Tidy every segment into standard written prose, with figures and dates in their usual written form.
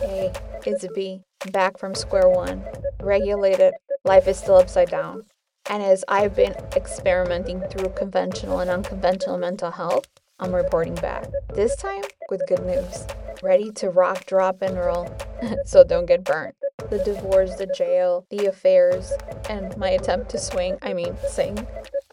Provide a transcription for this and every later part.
Hey, it's B, back from square one. Regulated, life is still upside down. And as I've been experimenting through conventional and unconventional mental health, I'm reporting back. This time with good news. Ready to rock, drop, and roll. So don't get burnt. The divorce, the jail, the affairs, and my attempt to sing.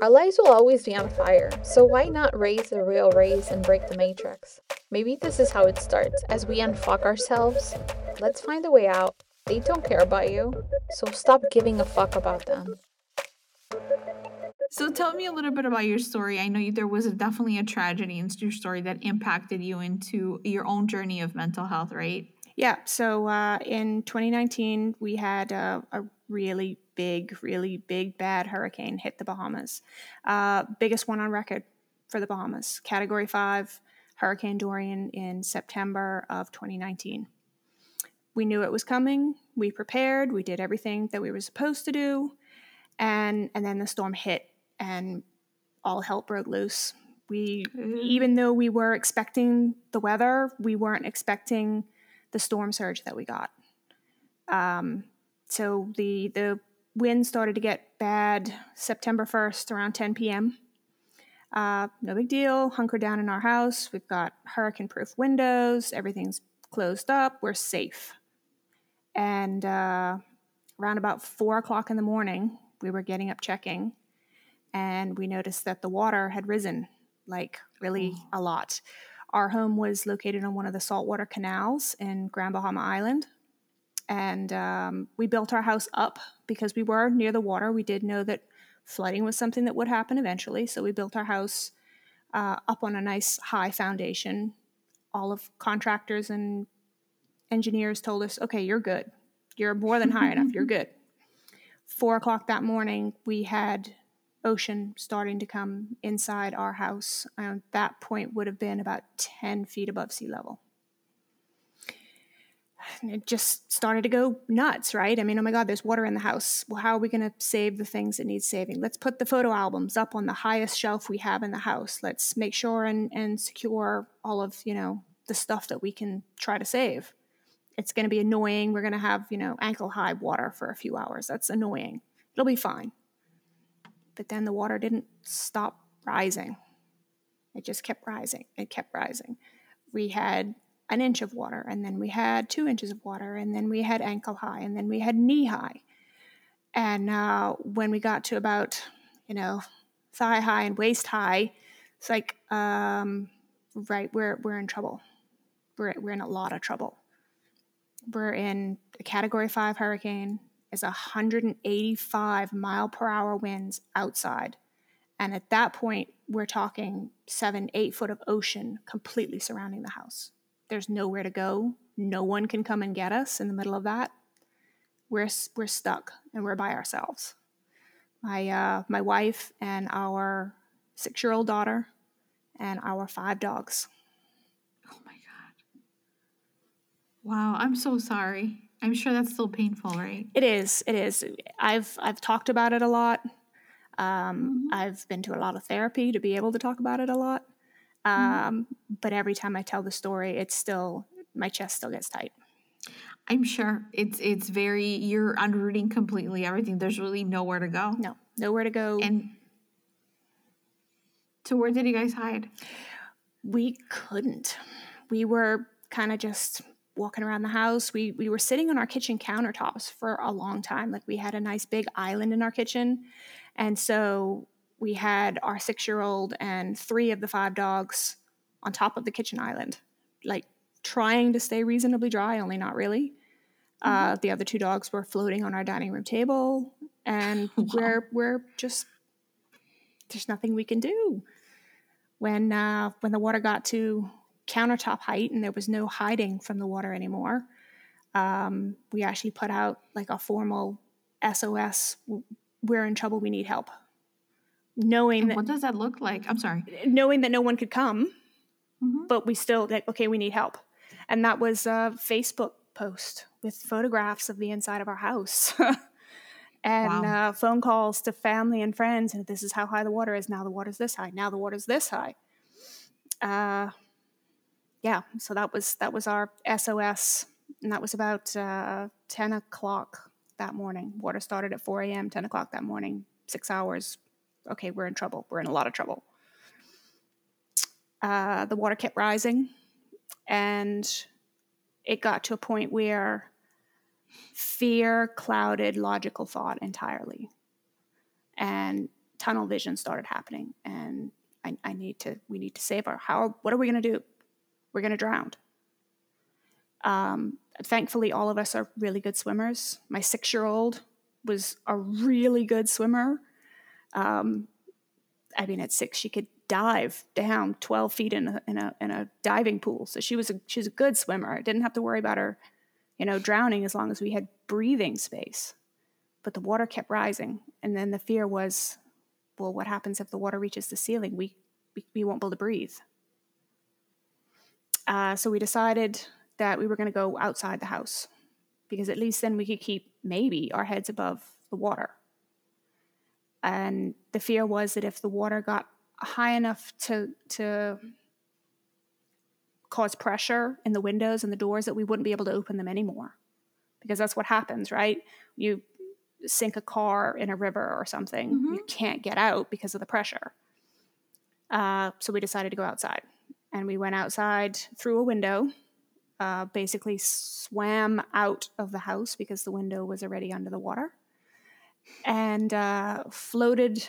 Our lives will always be on fire, so why not raise the real race and break the matrix? Maybe this is how it starts. As we unfuck ourselves, let's find a way out. They don't care about you, so stop giving a fuck about them. So tell me a little bit about your story. I know there was definitely a tragedy in your story that impacted you into your own journey of mental health, right? Yeah. So in 2019, we had a really big, bad hurricane hit the Bahamas. Biggest one on record for the Bahamas. Category 5, Hurricane Dorian in September of 2019. We knew it was coming. We prepared. We did everything that we were supposed to do. And then the storm hit and all hell broke loose. Even though we were expecting the weather, we weren't expecting the storm surge that we got. So the wind started to get bad September 1st around 10 p.m. No big deal. Hunker down in our house. We've got hurricane-proof windows. Everything's closed up. We're safe. And around about 4 o'clock in the morning, we were getting up checking, and we noticed that the water had risen, a lot. Our home was located on one of the saltwater canals in Grand Bahama Island, and we built our house up because we were near the water. We did know that flooding was something that would happen eventually, so we built our house up on a nice high foundation. All of contractors and engineers told us, okay, you're good. You're more than high enough. You're good. 4 o'clock that morning, we had ocean starting to come inside our house. And at that point would have been about 10 feet above sea level. And it just started to go nuts, right? I mean, oh my God, there's water in the house. Well, how are we going to save the things that need saving? Let's put the photo albums up on the highest shelf we have in the house. Let's make sure and secure all of, the stuff that we can try to save. It's going to be annoying. We're going to have, ankle-high water for a few hours. That's annoying. It'll be fine. But then the water didn't stop rising. It just kept rising. It kept rising. We had an inch of water, and then we had 2 inches of water, and then we had ankle-high, and then we had knee-high. And when we got to about, thigh-high and waist-high, it's like, right, we're in trouble. We're in a lot of trouble. We're in a Category 5 hurricane. It's 185 mile-per-hour winds outside. And at that point, we're talking 7-8 foot of ocean completely surrounding the house. There's nowhere to go. No one can come and get us in the middle of that. We're stuck, and we're by ourselves. My wife and our 6-year-old daughter and our 5 dogs. Oh, my God. Wow, I'm so sorry. I'm sure that's still painful, right? It is. I've talked about it a lot. I've been to a lot of therapy to be able to talk about it a lot. But every time I tell the story, it's still, my chest still gets tight. I'm sure it's very, you're unrooting completely everything. There's really nowhere to go. No, nowhere to go. And so where did you guys hide? We couldn't. We were kind of just walking around the house. We were sitting on our kitchen countertops for a long time. We had a nice big island in our kitchen. And so we had our 6-year-old and 3 of the 5 dogs on top of the kitchen island, trying to stay reasonably dry, only not really. The other 2 dogs were floating on our dining room table, and wow. we're just, there's nothing we can do. When the water got to countertop height and there was no hiding from the water anymore, we actually put out a formal SOS, we're in trouble, we need help. What does that look like? I'm sorry. Knowing that no one could come, but we still, okay, we need help. And that was a Facebook post with photographs of the inside of our house and wow. Phone calls to family and friends, and this is how high the water is, now the water's this high, now the water's this high. Yeah, so that was our SOS And that was about 10 o'clock that morning. Water started at 4 a.m., 10 o'clock that morning, 6 hours. Okay, we're in trouble. We're in a lot of trouble. The water kept rising, and it got to a point where fear clouded logical thought entirely. And tunnel vision started happening. And we need to save her. What are we going to do? We're going to drown. Thankfully, all of us are really good swimmers. My 6-year-old was a really good swimmer. At 6, she could dive down 12 feet in a diving pool. So she was a good swimmer. I didn't have to worry about her, drowning as long as we had breathing space. But the water kept rising. And then the fear was, well, what happens if the water reaches the ceiling? We won't be able to breathe. So we decided that we were going to go outside the house, because at least then we could keep maybe our heads above the water. And the fear was that if the water got high enough to cause pressure in the windows and the doors, that we wouldn't be able to open them anymore, because that's what happens, right? You sink a car in a river or something, mm-hmm. You can't get out because of the pressure. So we decided to go outside, and we went outside through a window, basically swam out of the house because the window was already under the water, and floated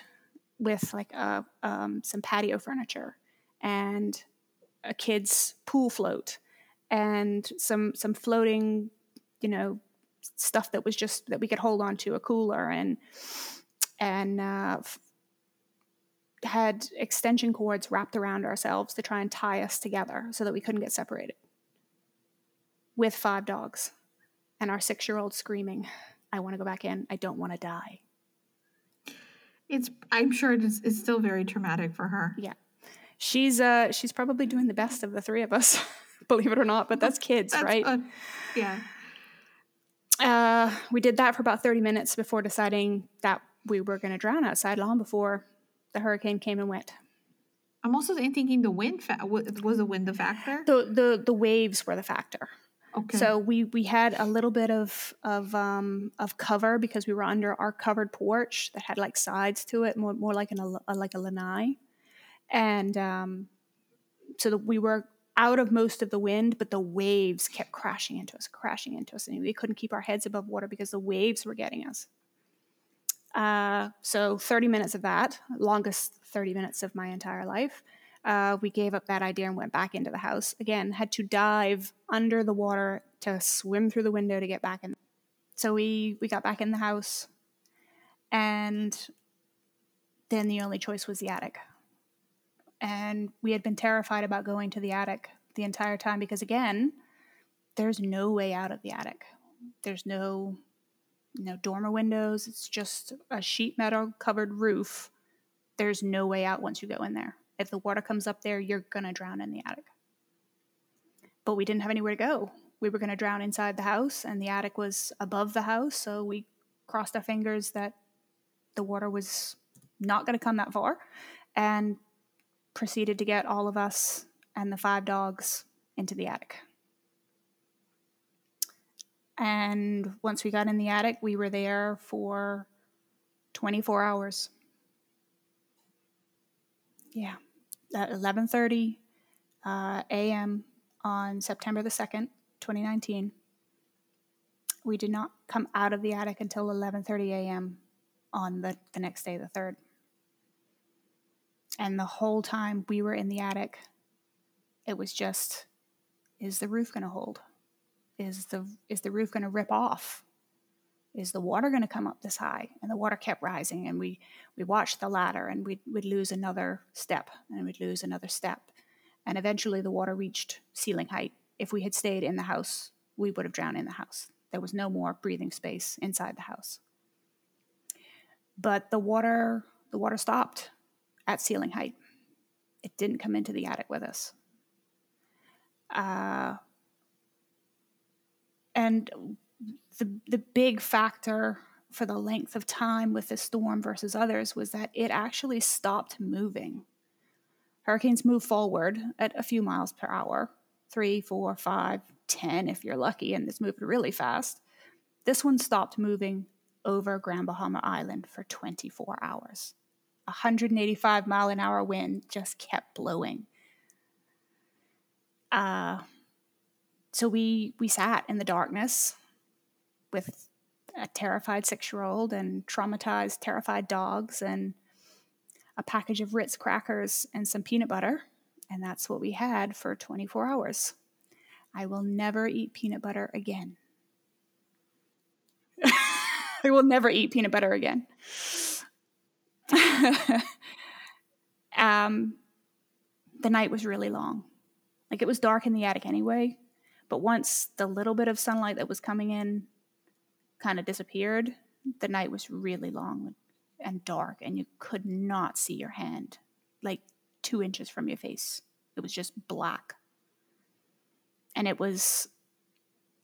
with some patio furniture and a kid's pool float and some floating, stuff that was just that we could hold on to, a cooler, and had extension cords wrapped around ourselves to try and tie us together so that we couldn't get separated, with 5 dogs and our 6-year-old screaming, I want to go back in. I don't want to die. I'm sure it's still very traumatic for her. Yeah. She's probably doing the best of the three of us, believe it or not, but that's kids, right? Yeah. We did that for about 30 minutes before deciding that we were going to drown outside, long before the hurricane came and went. I'm also thinking the wind was the wind the factor? The waves were the factor. Okay. So we had a little bit of cover because we were under our covered porch that had sides to it, more like a lanai, and so that we were out of most of the wind, but the waves kept crashing into us, and we couldn't keep our heads above water because the waves were getting us. So 30 minutes of that, longest 30 minutes of my entire life. We gave up that idea and went back into the house. Again, had to dive under the water to swim through the window to get back in. So we got back in the house, and then the only choice was the attic. And we had been terrified about going to the attic the entire time because, again, there's no way out of the attic. There's no dormer windows. It's just a sheet metal covered roof. There's no way out once you go in there. If the water comes up there, you're going to drown in the attic. But we didn't have anywhere to go. We were going to drown inside the house, and the attic was above the house, so we crossed our fingers that the water was not going to come that far, and proceeded to get all of us and the 5 dogs into the attic. And once we got in the attic, we were there for 24 hours. Yeah. At 11:30 a.m. on September the 2nd, 2019. We did not come out of the attic until 11:30 a.m. on the next day, the 3rd. And the whole time we were in the attic, it was just, is the roof going to hold? Is the roof going to rip off? Is the water going to come up this high? And the water kept rising, and we watched the ladder, and we'd lose another step, and we'd lose another step. And eventually the water reached ceiling height. If we had stayed in the house, we would have drowned in the house. There was no more breathing space inside the house. But the water stopped at ceiling height. It didn't come into the attic with us. And the big factor for the length of time with this storm versus others was that it actually stopped moving. Hurricanes move forward at a few miles per hour, 3, 4, 5, 10 if you're lucky and it's moving really fast. This one stopped moving over Grand Bahama Island for 24 hours. 185 mile an hour wind just kept blowing. So we sat in the darkness with a terrified 6-year-old and traumatized, terrified dogs and a package of Ritz crackers and some peanut butter. And that's what we had for 24 hours. I will never eat peanut butter again. I will never eat peanut butter again. The night was really long. Like, it was dark in the attic anyway, but once the little bit of sunlight that was coming in kind of disappeared, the night was really long and dark, and you could not see your hand, like 2 inches from your face. It was just black. And it was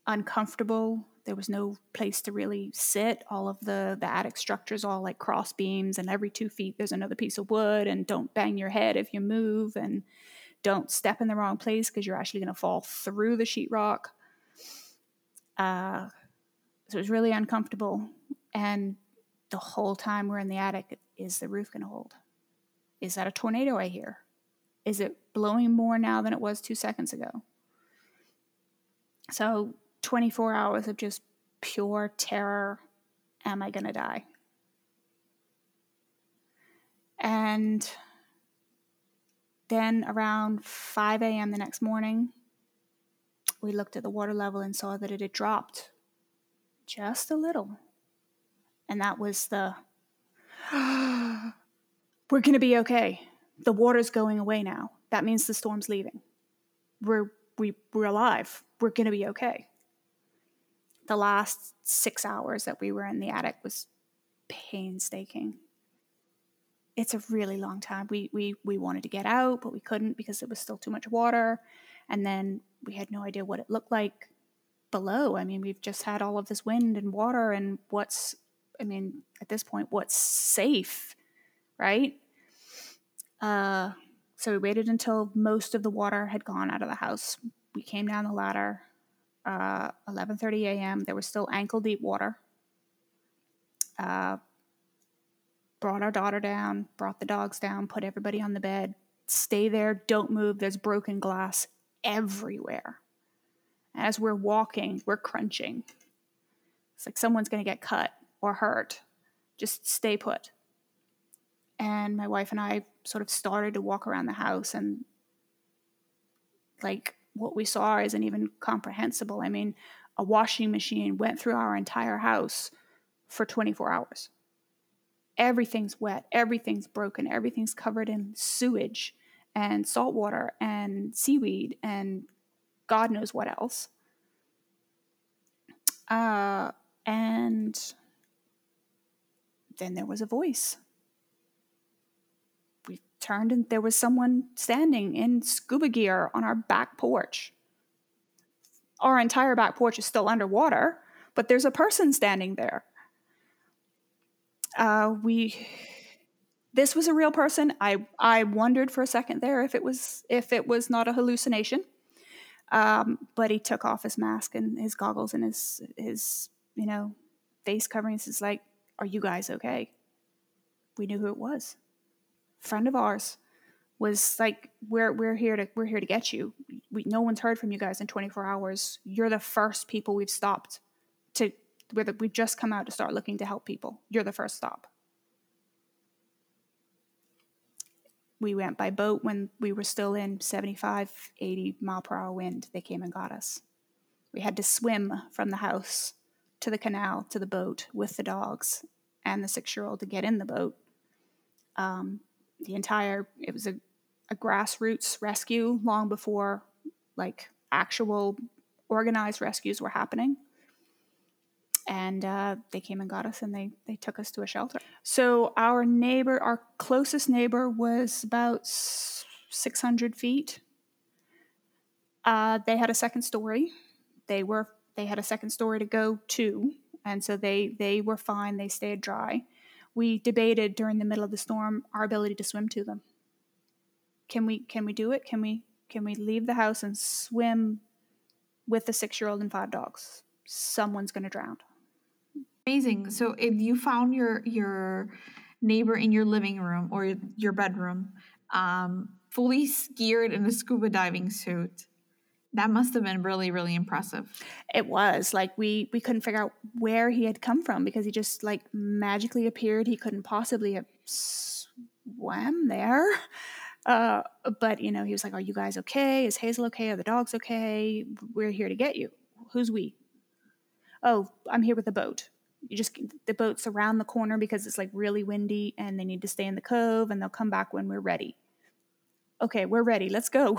uncomfortable. There was no place to really sit. All of the attic structures all like cross beams, and every 2 feet there's another piece of wood, and don't bang your head if you move, and don't step in the wrong place because you're actually going to fall through the sheetrock. So it was really uncomfortable. And the whole time we're in the attic, is the roof going to hold? Is that a tornado I hear? Is it blowing more now than it was 2 seconds ago? So 24 hours of just pure terror. Am I going to die? And then around 5 a.m. the next morning, we looked at the water level and saw that it had dropped just a little. And that was the, we're going to be okay. The water's going away now. That means the storm's leaving. We're alive. We're going to be okay. The last 6 hours that we were in the attic was painstaking. It's a really long time. We wanted to get out, but we couldn't because it was still too much water. And then we had no idea what it looked like below. I mean, we've just had all of this wind and water, and at this point, what's safe, right? So we waited until most of the water had gone out of the house. We came down the ladder, 11:30 a.m. There was still ankle-deep water. Brought our daughter down, brought the dogs down, put everybody on the bed. Stay there, don't move. There's broken glass everywhere. As we're walking, we're crunching. It's like someone's going to get cut or hurt. Just stay put. And my wife and I sort of started to walk around the house, and like what we saw isn't even comprehensible. I mean, a washing machine went through our entire house for 24 hours. Everything's wet, everything's broken, everything's covered in sewage and salt water and seaweed and God knows what else. And then there was a voice. We turned and there was someone standing in scuba gear on our back porch. Our entire back porch is still underwater, but there's a person standing there. This was a real person. I wondered for a second there if it was not a hallucination. But he took off his mask and his goggles and his face coverings. It's like, are you guys okay? We knew who it was. Friend of ours was like, we're here to get you. No one's heard from you guys in 24 hours. You're the first people we've stopped to. We've just come out to start looking to help people. You're the first stop. We went by boat when we were still in 75, 80 mile per hour wind. They came and got us. We had to swim from the house to the canal, to the boat with the dogs and the 6-year-old to get in the boat. It was a grassroots rescue long before like actual organized rescues were happening. And they came and got us, and they took us to a shelter. So our closest neighbor was about 600 feet. They had a second story. They had a second story to go to, and so they were fine. They stayed dry. We debated during the middle of the storm our ability to swim to them. Can we do it? Can we leave the house and swim with the 6-year-old and 5 dogs. Someone's going to drown. Amazing. So if you found your neighbor in your living room or your bedroom, fully geared in a scuba diving suit, that must have been really, really impressive. It was. Like, we couldn't figure out where he had come from because he just, like, magically appeared. He couldn't possibly have swam there. But, you know, he was like, are you guys okay? Is Hazel okay? Are the dogs okay? We're here to get you. Who's we? Oh, I'm here with the boat. The boat's around the corner because it's, like, really windy and they need to stay in the cove and they'll come back when we're ready. Okay, we're ready. Let's go.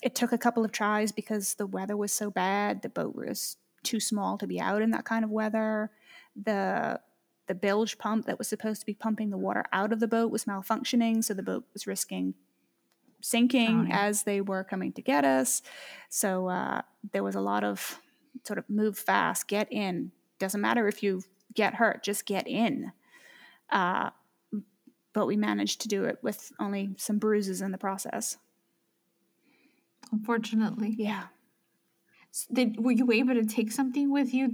It took a couple of tries because the weather was so bad. The boat was too small to be out in that kind of weather. The bilge pump that was supposed to be pumping the water out of the boat was malfunctioning, so the boat was risking sinking as they were coming to get us. So there was a lot of sort of move fast, get in. Doesn't matter if you get hurt, just get in. But we managed to do it with only some bruises in the process. Unfortunately. Yeah. Were you able to take something with you?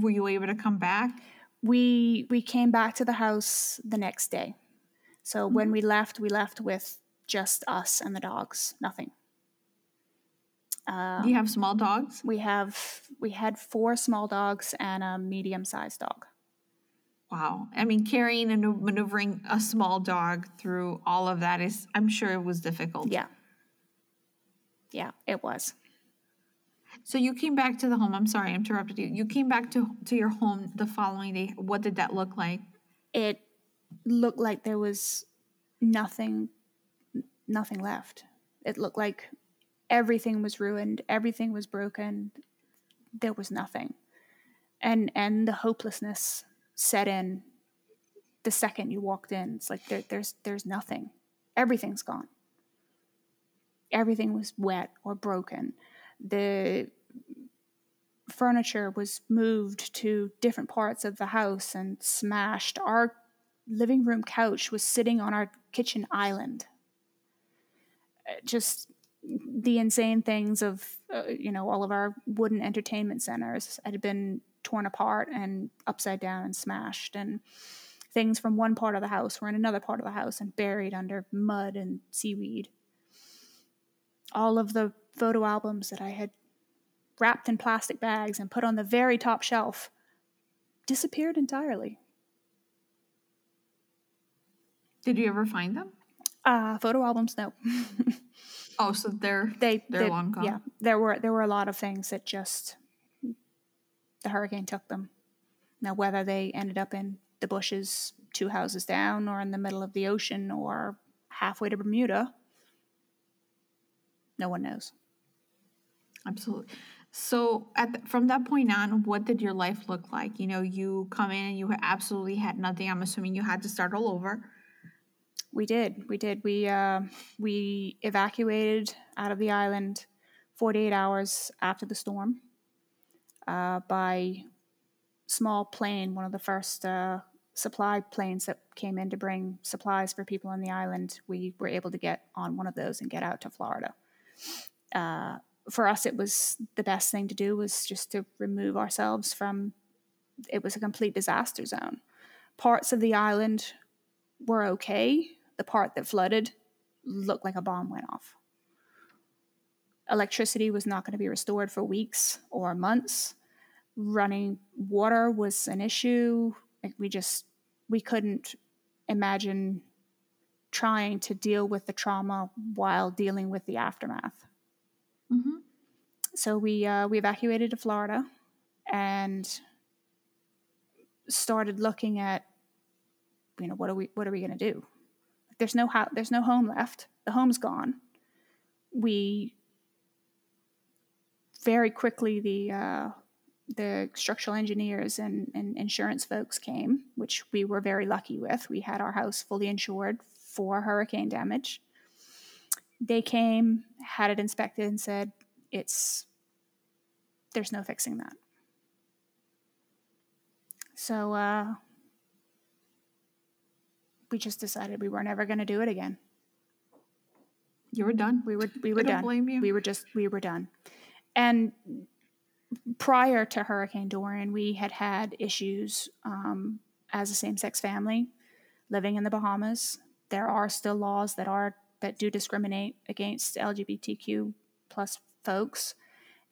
Were you able to come back? We came back to the house the next day. So when we left with just us and the dogs, nothing. Do you have small dogs? We had 4 small dogs and a medium-sized dog. Wow. I mean, carrying and maneuvering a small dog through all of that is, I'm sure it was difficult. Yeah. Yeah, it was. So you came back to the home. I'm sorry, I interrupted you. You came back to your home the following day. What did that look like? It looked like there was nothing left. It looked like everything was ruined. Everything was broken. There was nothing. And the hopelessness set in the second you walked in. It's like there's nothing. Everything's gone. Everything was wet or broken. The furniture was moved to different parts of the house and smashed. Our living room couch was sitting on our kitchen island. Just the insane things of, all of our wooden entertainment centers had been torn apart and upside down and smashed. And things from one part of the house were in another part of the house and buried under mud and seaweed. All of the photo albums that I had wrapped in plastic bags and put on the very top shelf disappeared entirely. Did you ever find them? Photo albums, no. Oh, so they're long gone. Yeah, there were a lot of things that just the hurricane took them. Now, whether they ended up in the bushes 2 houses down or in the middle of the ocean or halfway to Bermuda, no one knows. Absolutely. So from that point on, what did your life look like? You know, you come in and you absolutely had nothing. I'm assuming you had to start all over. We did. We evacuated out of the island 48 hours after the storm by small plane, one of the first supply planes that came in to bring supplies for people on the island. We were able to get on one of those and get out to Florida. For us, it was the best thing to do was just to remove ourselves from, it was a complete disaster zone. Parts of the island were okay. The part that flooded looked like a bomb went off. Electricity was not going to be restored for weeks or months. Running water was an issue. Like we couldn't imagine trying to deal with the trauma while dealing with the aftermath. Mm-hmm. So we evacuated to Florida and started looking at, what are we going to do? There's no home left. The home's gone. We very quickly the structural engineers and insurance folks came, which we were very lucky with. We had our house fully insured for hurricane damage. They came, had it inspected, and said, there's no fixing that. So we just decided we were never going to do it again. You were done. We were done. I don't blame you. We were done. And prior to Hurricane Dorian, we had issues as a same-sex family living in the Bahamas. There are still laws that do discriminate against LGBTQ plus folks.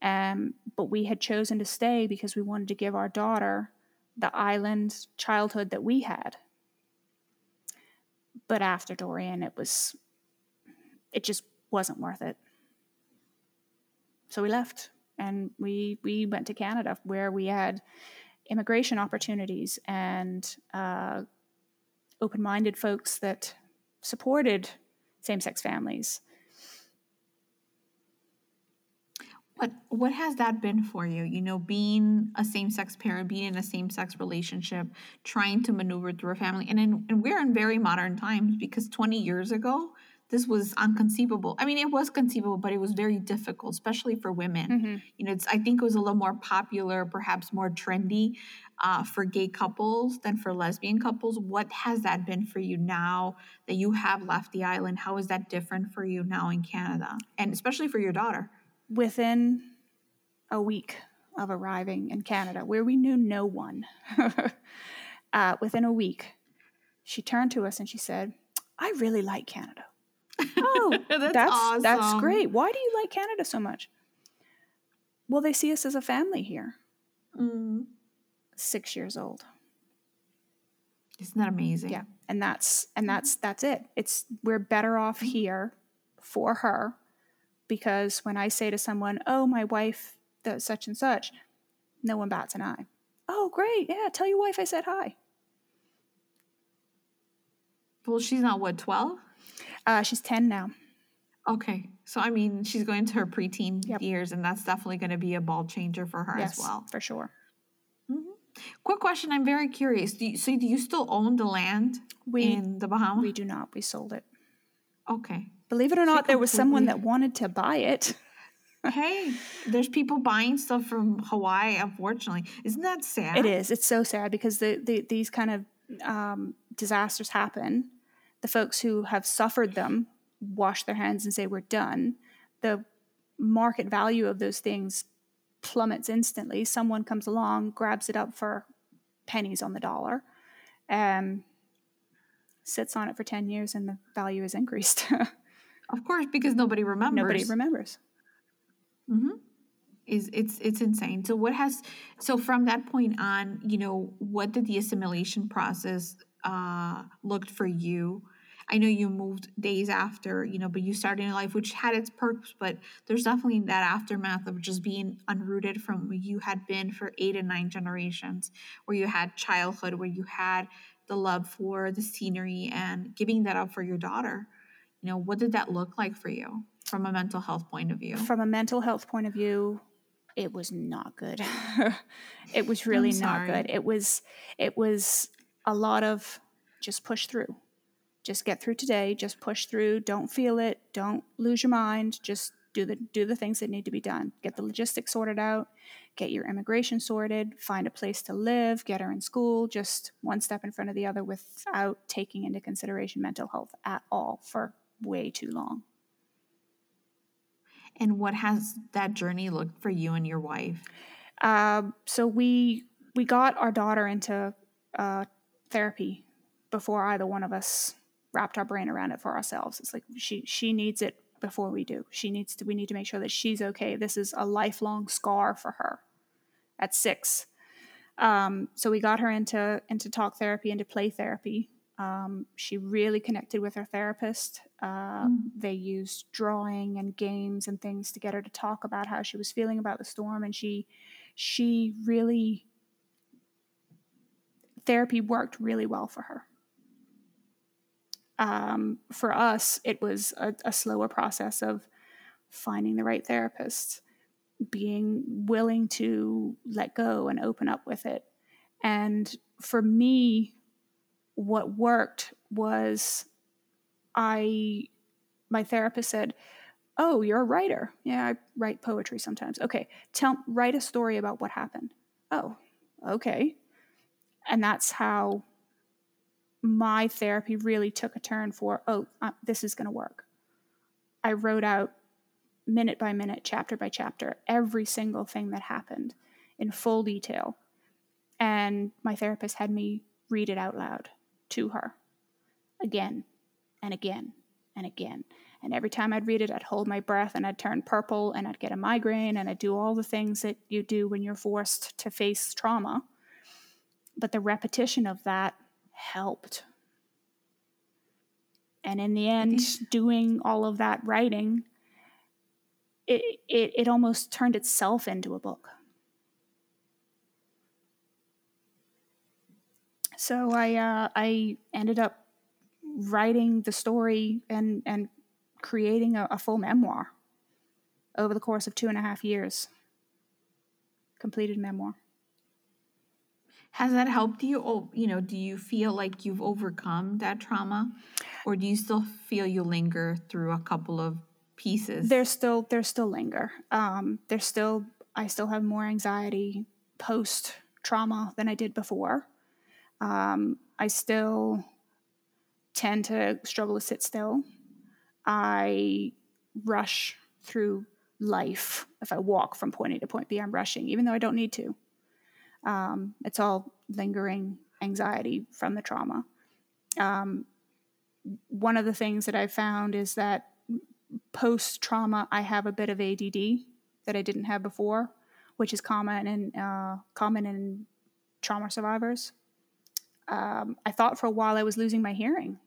But we had chosen to stay because we wanted to give our daughter the island childhood that we had. But after Dorian, it just wasn't worth it. So we left and we went to Canada, where we had immigration opportunities and open-minded folks that supported same-sex families. What has that been for you? You know, being a same-sex parent, being in a same-sex relationship, trying to maneuver through a family. And we're in very modern times, because 20 years ago, this was inconceivable. I mean, it was conceivable, but it was very difficult, especially for women. Mm-hmm. You know, I think it was a little more popular, perhaps more trendy for gay couples than for lesbian couples. What has that been for you now that you have left the island? How is that different for you now in Canada, and especially for your daughter? Within a week of arriving in Canada, where we knew no one, within a week, she turned to us and she said, "I really like Canada." Oh, that's awesome. That's great. Why do you like Canada so much? Well, they see us as a family here. Mm. 6 years old. Isn't that amazing? Yeah, and that's it. We're better off here for her. Because when I say to someone, "Oh, my wife does such and such," no one bats an eye. "Oh, great. Yeah, tell your wife I said hi." Well, she's not, 12? She's 10 now. Okay. So, I mean, she's going to her preteen years, and that's definitely going to be a ball changer for her as well. Yes, for sure. Mm-hmm. Quick question. I'm very curious. Do you still own the land in the Bahamas? We do not. We sold it. Okay. Believe it or not, there was someone that wanted to buy it. Hey, there's people buying stuff from Hawaii, unfortunately. Isn't that sad? It is. It's so sad, because these kind of disasters happen. The folks who have suffered them wash their hands and say, "We're done." The market value of those things plummets instantly. Someone comes along, grabs it up for pennies on the dollar, sits on it for 10 years, and the value is increased. Of course, because nobody remembers. Nobody remembers. Mm-hmm. It's insane. So from that point on, you know, what did the assimilation process look for you? I know you moved days after, you know, but you started a life which had its perks, but there's definitely that aftermath of just being unrooted from where you had been for 8 and 9 generations, where you had childhood, where you had the love for the scenery, and giving that up for your daughter. You know, what did that look like for you from a mental health point of view? From a mental health point of view, it was not good. It was really not good. It was a lot of just push through. Just get through today, just push through, don't feel it, don't lose your mind, just do the things that need to be done. Get the logistics sorted out, get your immigration sorted, find a place to live, get her in school, just one step in front of the other, without taking into consideration mental health at all for way too long. And what has that journey looked for you and your wife? So we got our daughter into therapy before either one of us wrapped our brain around it for ourselves. It's like she needs it before we do. We need to make sure that she's okay. This is a lifelong scar for her at 6. So we got her into talk therapy, into play therapy. She really connected with her therapist. They used drawing and games and things to get her to talk about how she was feeling about the storm. And she really, therapy worked really well for her. For us, it was a slower process of finding the right therapist, being willing to let go and open up with it. And for me, what worked was my therapist said, "Oh, you're a writer." "Yeah, I write poetry sometimes." "Okay, write a story about what happened." "Oh, okay." And that's how my therapy really took a turn for, "Oh, this is going to work. I wrote out minute by minute, chapter by chapter, every single thing that happened in full detail. And my therapist had me read it out loud to her again and again and again. And every time I'd read it, I'd hold my breath and I'd turn purple and I'd get a migraine and I'd do all the things that you do when you're forced to face trauma. But the repetition of that helped. And in the end, doing all of that writing, it almost turned itself into a book. So I ended up writing the story and creating a full memoir over the course of 2.5 years. Completed memoir. Has that helped you? Or, you know, do you feel like you've overcome that trauma, or do you still feel you linger through a couple of pieces? There's still linger. I still have more anxiety post trauma than I did before. I still tend to struggle to sit still. I rush through life. If I walk from point A to point B, I'm rushing, even though I don't need to. It's all lingering anxiety from the trauma. One of the things that I found is that post-trauma, I have a bit of ADD that I didn't have before, which is common in trauma survivors. I thought for a while I was losing my hearing.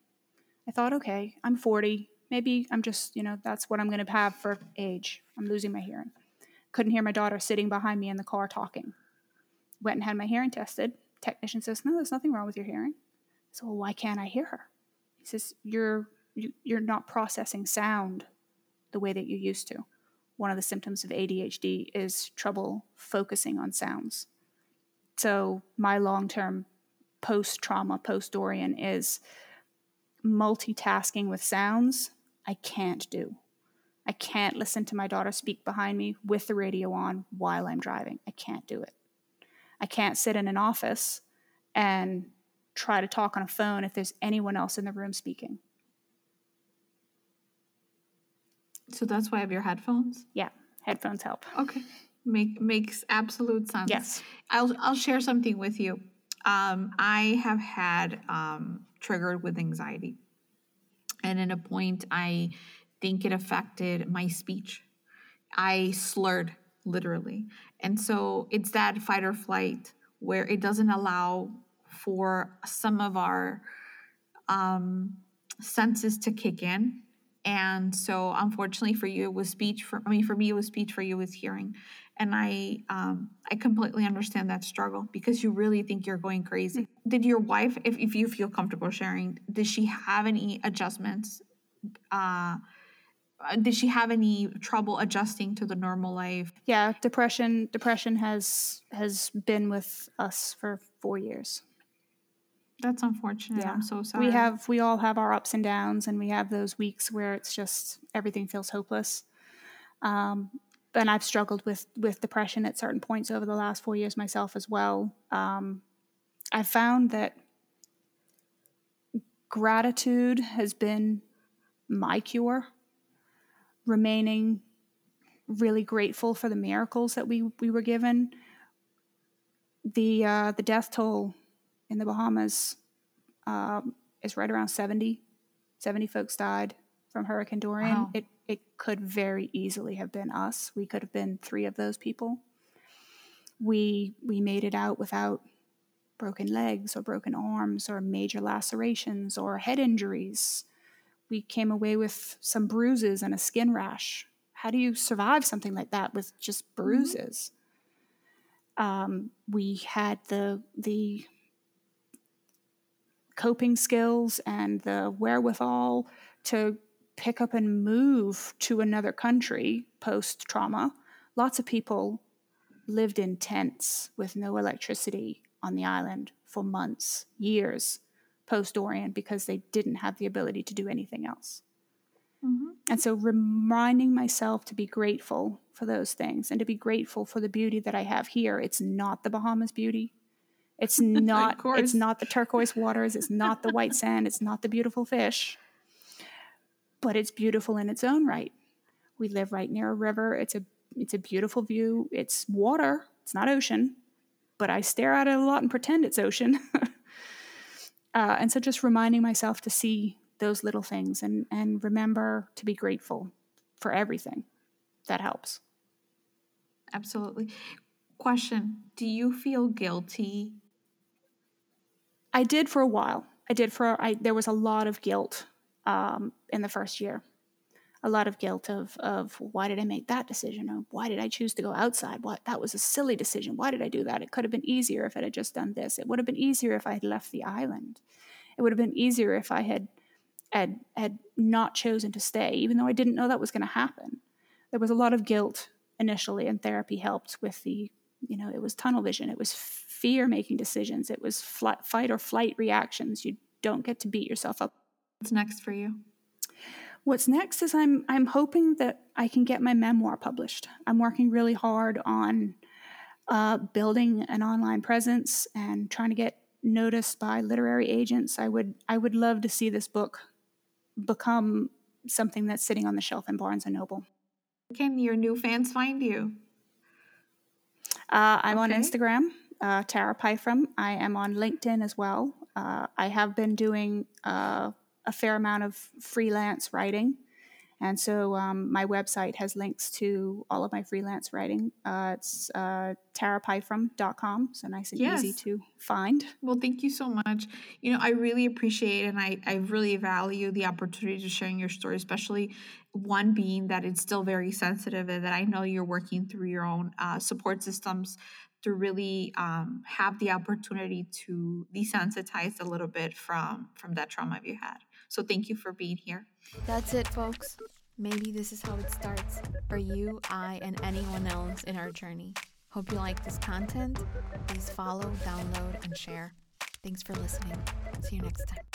I thought, okay, I'm 40. Maybe I'm just, that's what I'm going to have for age. I'm losing my hearing. Couldn't hear my daughter sitting behind me in the car talking. Went and had my hearing tested. Technician says, no, there's nothing wrong with your hearing. So, well, why can't I hear her? He says, you're not processing sound the way that you used to. One of the symptoms of ADHD is trouble focusing on sounds. So my long-term post-trauma, post-Dorian, is multitasking with sounds I can't do. I can't listen to my daughter speak behind me with the radio on while I'm driving. I can't do it. I can't sit in an office and try to talk on a phone if there's anyone else in the room speaking. So that's why I have your headphones? Yeah, headphones help. Okay. Makes absolute sense. Yes. I'll share something with you. I have had triggered with anxiety, and at a point I think it affected my speech. I slurred, literally. And so it's that fight or flight where it doesn't allow for some of our senses to kick in. And so unfortunately for you, it was speech. For me, it was speech. For you, it was hearing. And I completely understand that struggle, because you really think you're going crazy. Did your wife, if you feel comfortable sharing, did she have any adjustments? Did she have any trouble adjusting to the normal life? Yeah, depression has been with us for 4 years. That's unfortunate. Yeah. I'm so sorry. We all have our ups and downs, and we have those weeks where it's just everything feels hopeless. And I've struggled with depression at certain points over the last 4 years myself as well. I found that gratitude has been my cure. Remaining really grateful for the miracles that we were given. The death toll in the Bahamas is right around 70. 70 folks died from Hurricane Dorian. Wow. It could very easily have been us. We could have been 3 of those people. We made it out without broken legs or broken arms or major lacerations or head injuries. We came away with some bruises and a skin rash. How do you survive something like that with just bruises? We had the coping skills and the wherewithal to pick up and move to another country post-trauma. Lots of people lived in tents with no electricity on the island for months, years, post-Dorian, because they didn't have the ability to do anything else. Mm-hmm. And so reminding myself to be grateful for those things and to be grateful for the beauty that I have here. It's not the Bahamas beauty. It's not, it's not the turquoise waters. It's not the white sand. It's not the beautiful fish. but it's beautiful in its own right. We live right near a river. It's a beautiful view. It's water. It's not ocean, but I stare at it a lot and pretend it's ocean. And so just reminding myself to see those little things and remember to be grateful for everything. That helps. Absolutely. Question, do you feel guilty? I did for a while. There was a lot of guilt in the first year. A lot of guilt of why did I make that decision? Or why did I choose to go outside? That was a silly decision. Why did I do that? It could have been easier if I had just done this. It would have been easier if I had left the island. It would have been easier if I had not chosen to stay, even though I didn't know that was going to happen. There was a lot of guilt initially, and therapy helped with the, it was tunnel vision. It was fear-making decisions. It was fight or flight reactions. You don't get to beat yourself up. What's next for you? What's next is I'm hoping that I can get my memoir published. I'm working really hard on building an online presence and trying to get noticed by literary agents. I would love to see this book become something that's sitting on the shelf in Barnes and Noble. Can your new fans find you? I'm on Instagram, Tara Pyform. I am on LinkedIn as well. I have been doing a fair amount of freelance writing. And so my website has links to all of my freelance writing. It's tarapyform.com. So nice and easy to find. Well, thank you so much. I really appreciate and I really value the opportunity to sharing your story, especially one being that it's still very sensitive and that I know you're working through your own support systems to really have the opportunity to desensitize a little bit from that trauma you had. So thank you for being here. That's it, folks. Maybe this is how it starts for you, I, and anyone else in our journey. Hope you like this content. Please follow, download, and share. Thanks for listening. See you next time.